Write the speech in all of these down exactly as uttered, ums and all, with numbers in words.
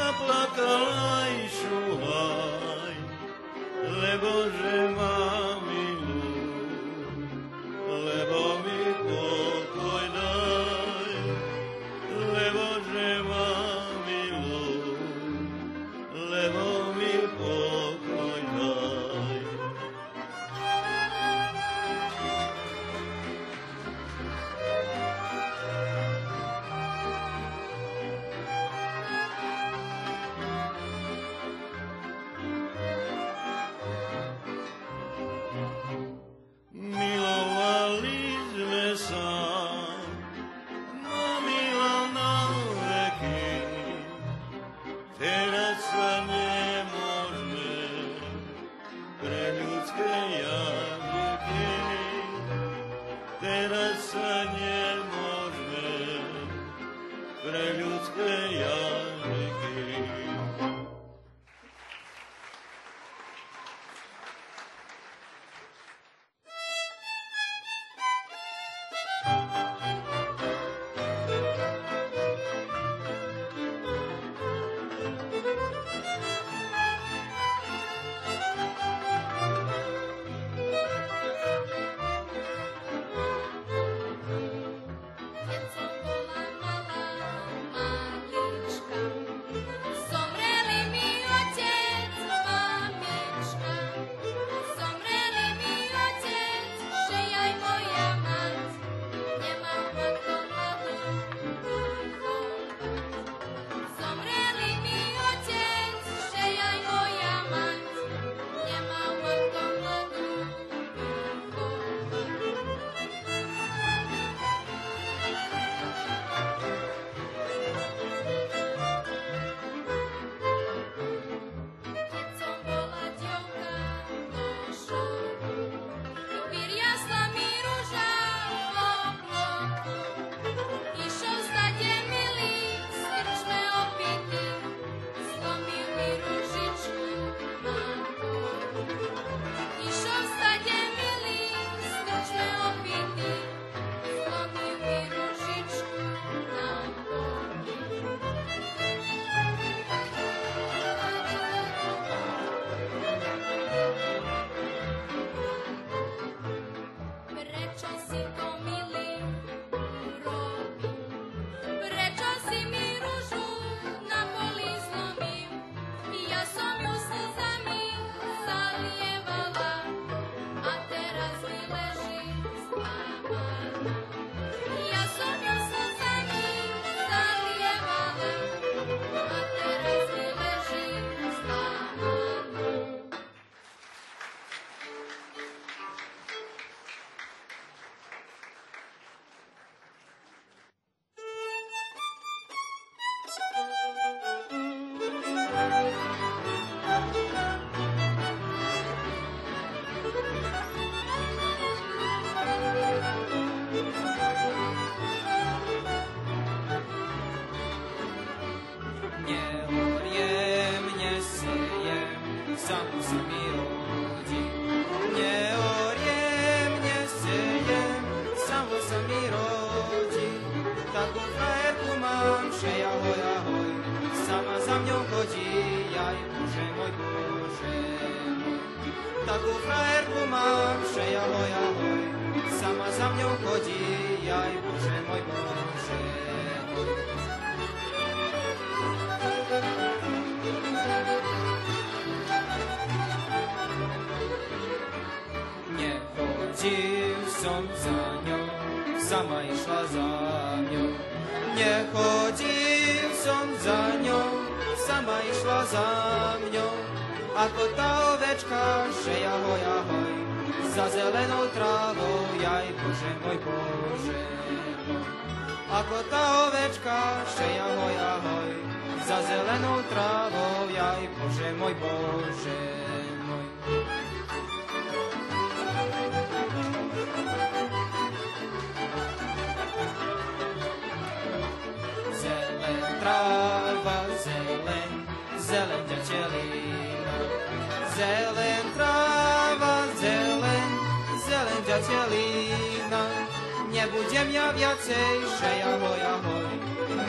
zaplakala i šuhaj, lebo že ma miluj, lebo mi pokoj daj, lebo že ma miluj, lebo mi pokoj daj.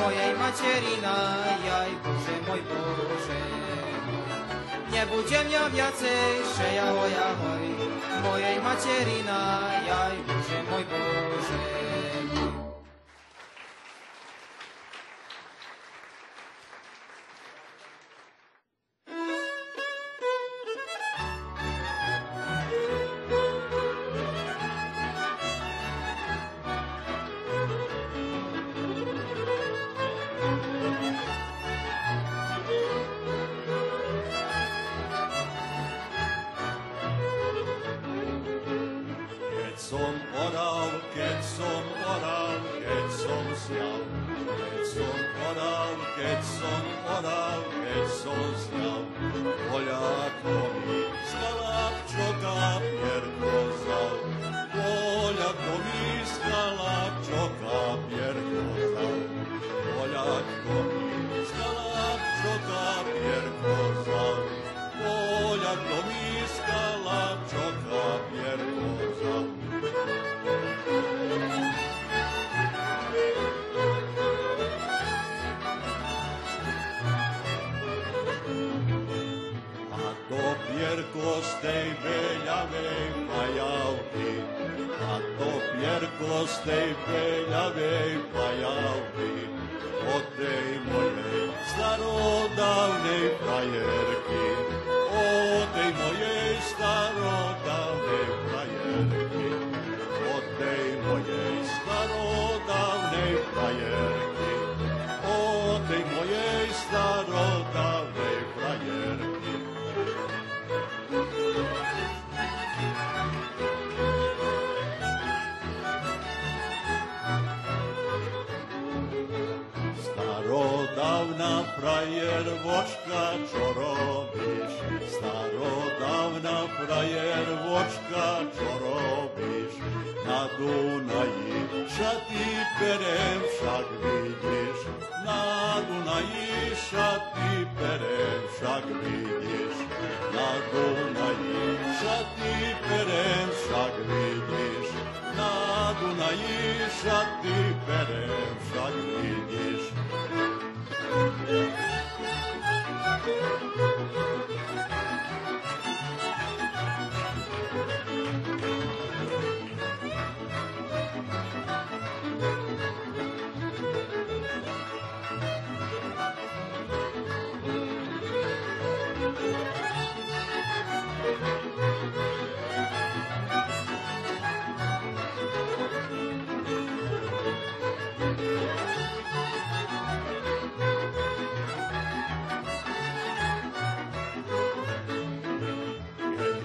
Mojej materina, jaj Bože môj Bože. nie będzie miał więcej szeja moja hoj, mojej macierina, jaj Boże mój, Boże mój.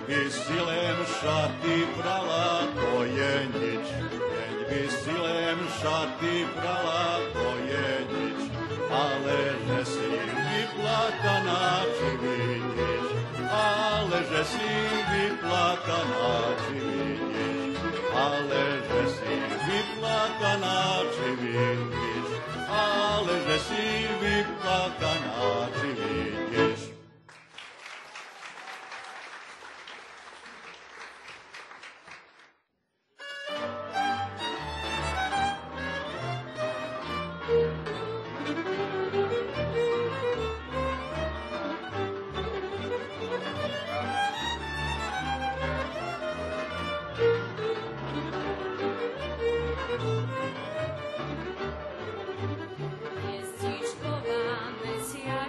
Jest dziś kochany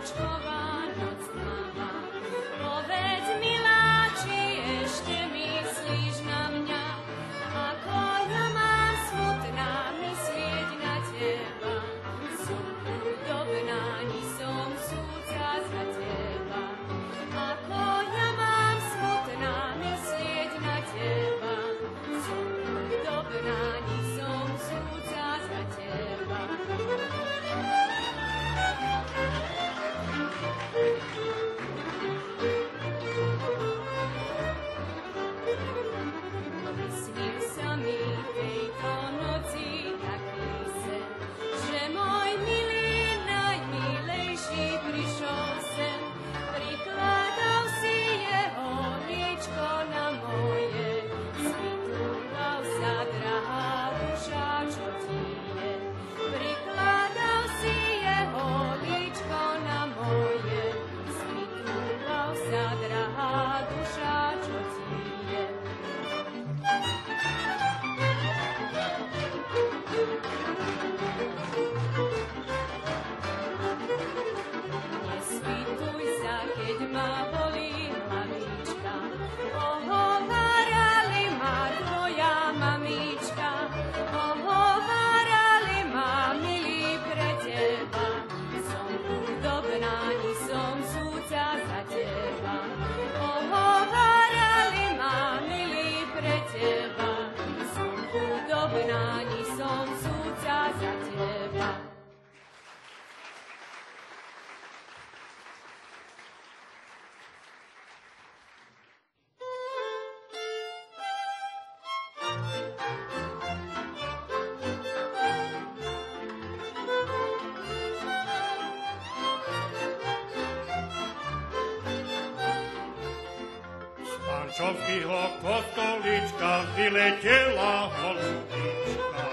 čo vstihlo po stoličkách, vyletela holubička.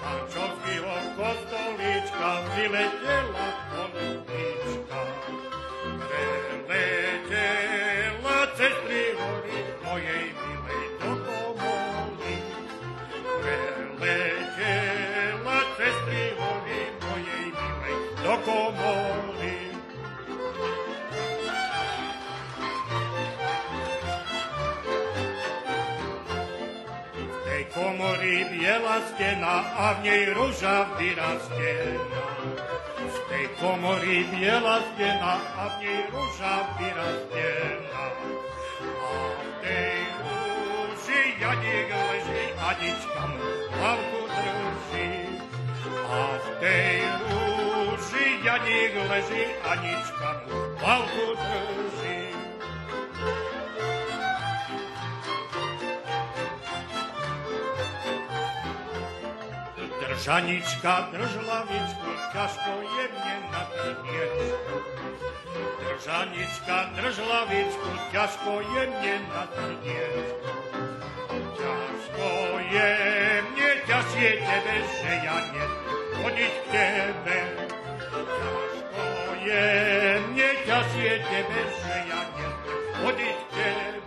A čo vstihlo po stoličkách, vyletela holubička. Preletela cez tri hory mojej milej do komoly. Preletela cez tri hory mojej milej do komoly. V komory biela stena a v nej ruža vyrastená. V tej komory biela stena a v nej ruža vyrastená. A v tej rúži janík leží a dička mu hlavku drží. A v tej rúži janík leží a dička mu hlavku drží. Držanička, drž lavičku, ťažko jemne na trniečku. Držanička, drž lavičku, ťažko jemne na trniečku. Ťažko jemne, ťažšie tebe, že ja nesmiem chodiť k tebe. Ťažko jemne, ťažšie tebe, že ja nesmiem chodiť k tebe.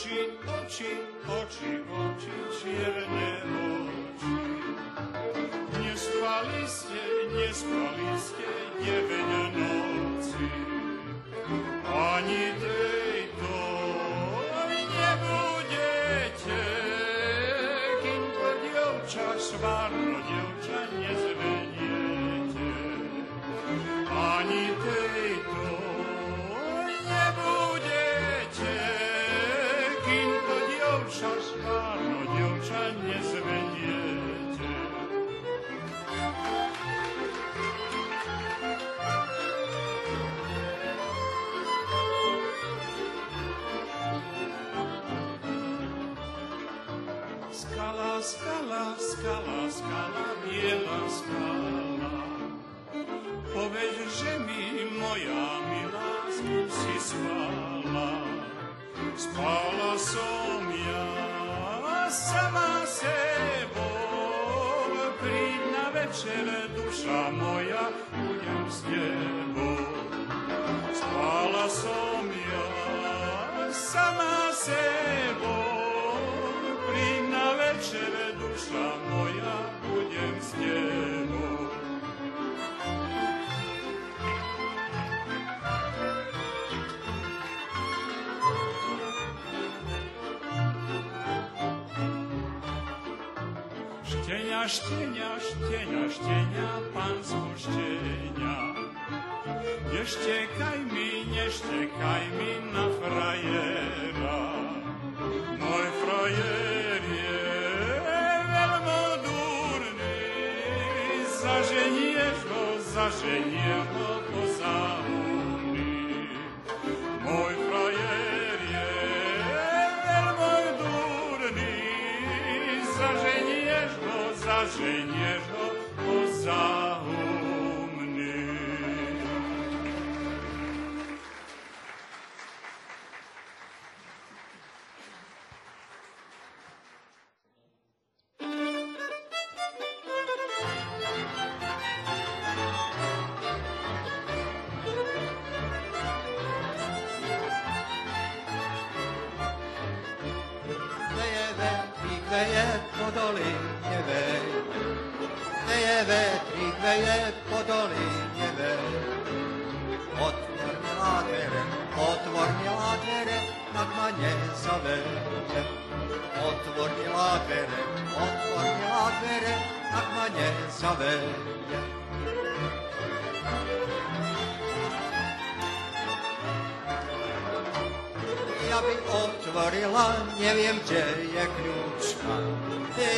Oči, oči, oči, oči, čierne oči. Nespali ste, nespali ste, deväť noci. Ani tejto vy nebudete, kým to dievča, švárno dievča nezvediete. Ani tejto vy nebudete, čas páno, dievča, nezvediete. skala, skala, skala, skala, biela skala. Poveď, že mi moja milá si spala. Spala som ja sama sebou, príď na večer, duša moja, budem s tebou. Spala som ja sama sebou, večer, duša moja, budem s tebou. Štenia, štenia, štenia, štenia, pánsko štenia. Neštekaj mi, neštekaj mi na frajera. Môj frajer je zaženieš ho, zaženieš ho po záhony. Môj frajer je veľmi durný, zaženieš ho, zaženieš ho po záhony. Neviem, kde je kľúčka,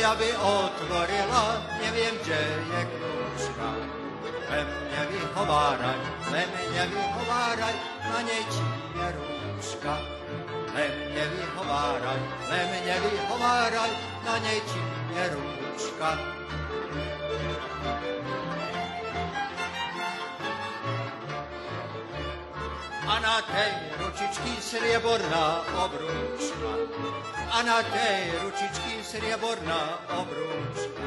ja by otvorila, neviem, kde je kľúčka. Len nevyhováraj, len nevyhováraj, na nej je rúčka. Len nevyhováraj, len nevyhováraj, na nej je rúčka. A na tej ručičky srieborná obrúčka. A na tej ručičky srieborná obrúčka.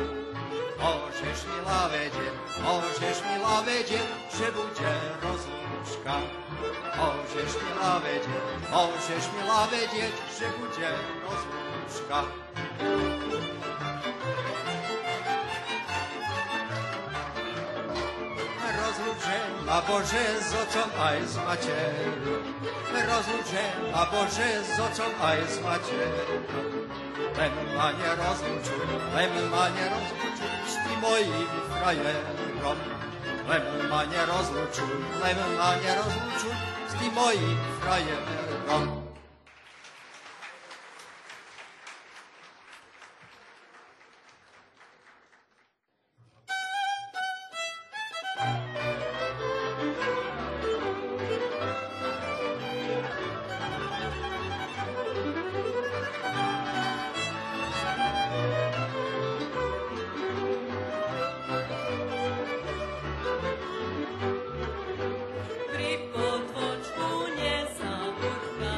Môžeš milá vedieť, môžeš milá vedieť, že bude rozlúčka. Môžeš milá vedieť, môžeš milá vedieť, že bude rozlúčka. Rozlučená Bože s otcom aj s materou, rozlučená Bože s otcom aj s materou. Len ma nerozlučuj, len ma nerozlučuj s tým mojím frajerom. Len ma nerozlučuj, len ma nerozlučuj s tým mojím frajerom. Pri potvočku nezabudka.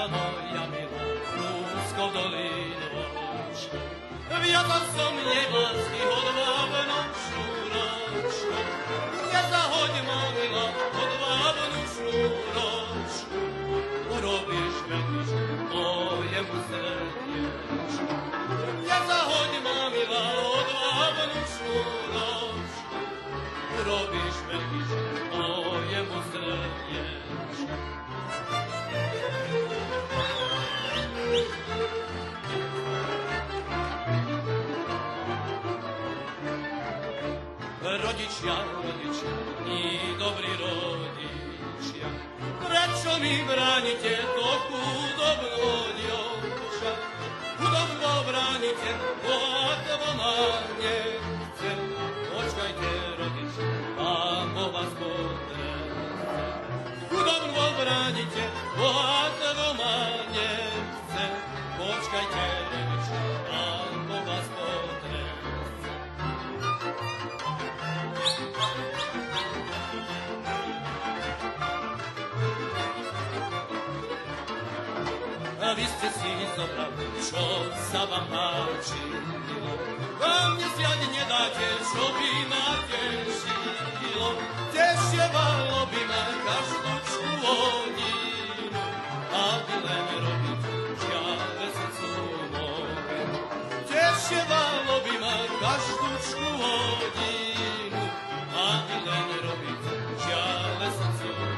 Tvoja milá Ruskou dolinou Viac som neblasky odvábno šnúročku Ja zahoď ma milá odvábnu šnúročku Urobíš veľkúšku mojemu srdiečku Ja zahoď ma milá odvábnu šnúročku Urobíš veľkúšku mojemu srdiečku Rodičia, rodičia, ní dobrí rodičia, prečo mi bránite to chudobno dievča? Chudobno bránite, bohatého mám nechcem. Počkajte, rodičia, mám o vás potrebe. Chudobno bránite, bohatého mám nechcem. Počkajte, rodičia, mám o vás potrebe. Vy ste si zobrali, čo sa vám páčilo. Vám nesiať nedáte, čo by ma tešilo. Teševalo by ma každú čuoninu. A vy len robíte žiadne srdcu moje. Teševalo by ma každú čuoninu. A vy len robíte žiadne srdcu moje.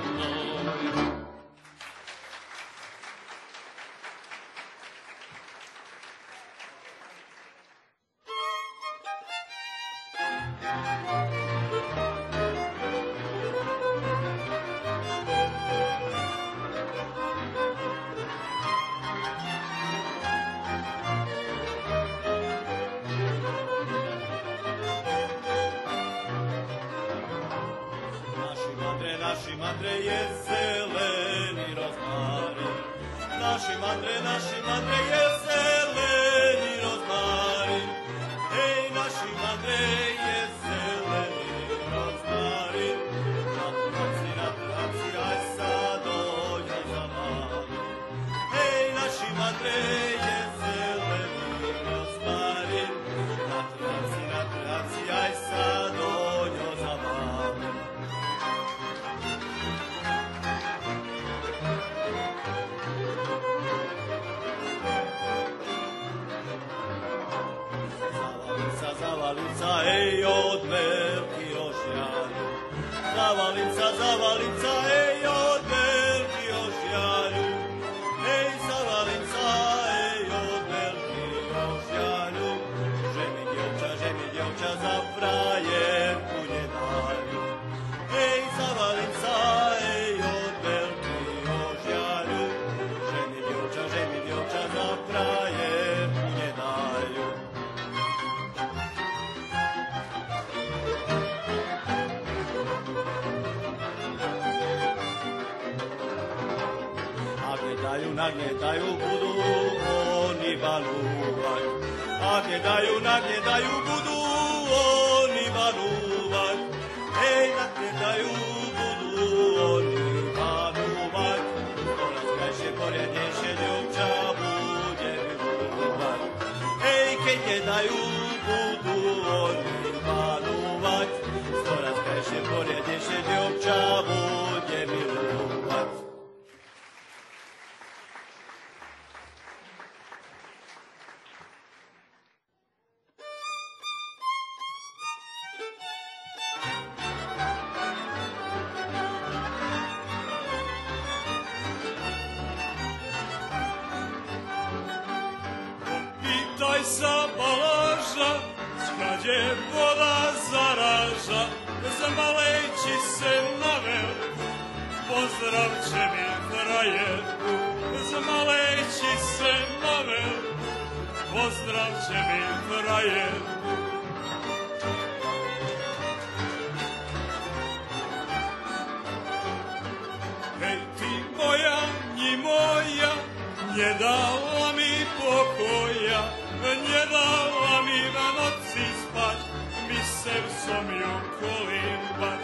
Naši madre je zeleni rozmarin, naši madre, naši madre je zeleni rozmarin, hej, naši madre je zeleni rozmarin. Na trhaci, na trhaci, aj sa do ňa zaválim, hej, naši madre je zeleni rozmarin. Na trhaci, na trhaci, aj sa do ňa zaválim. Zavalica, ej, od veľký ožiaľu. Zavalica, zavalica, ej, od veľký ožiaľu. Ej, zavalica, ej, od veľký ožiaľu. Že mi dievča, že mi dievča za frajerku nedali. Ej, zavalica, ej, od veľký ožiaľu. Že mi dievča, že mi dievča za frajerku nedajú. Ak nedajú, budú oni valúvať. Ak nedajú, ak nedajú, budú oni valúvať. Hej, ak nedajú, budú oni valúvať. Poradkajšie, poriadnejšie, dievča bude valúvať. Hej, keď nedajú, budú oni valúvať. Poradkajšie, poriadnejšie, dievča bude valúvať. Sev som ju kolíbať.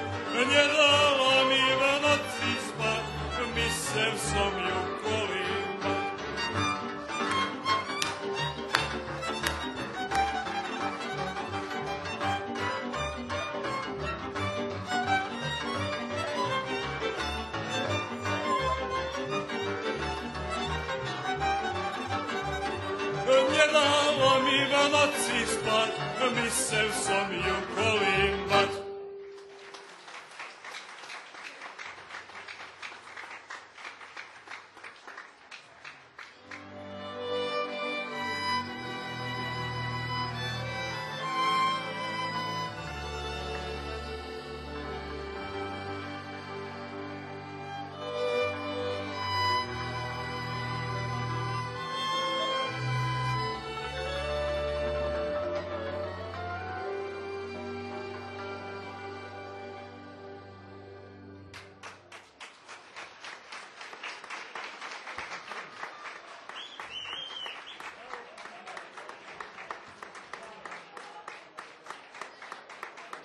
je dalo mi v noci spad, mislel sam ju kolimba.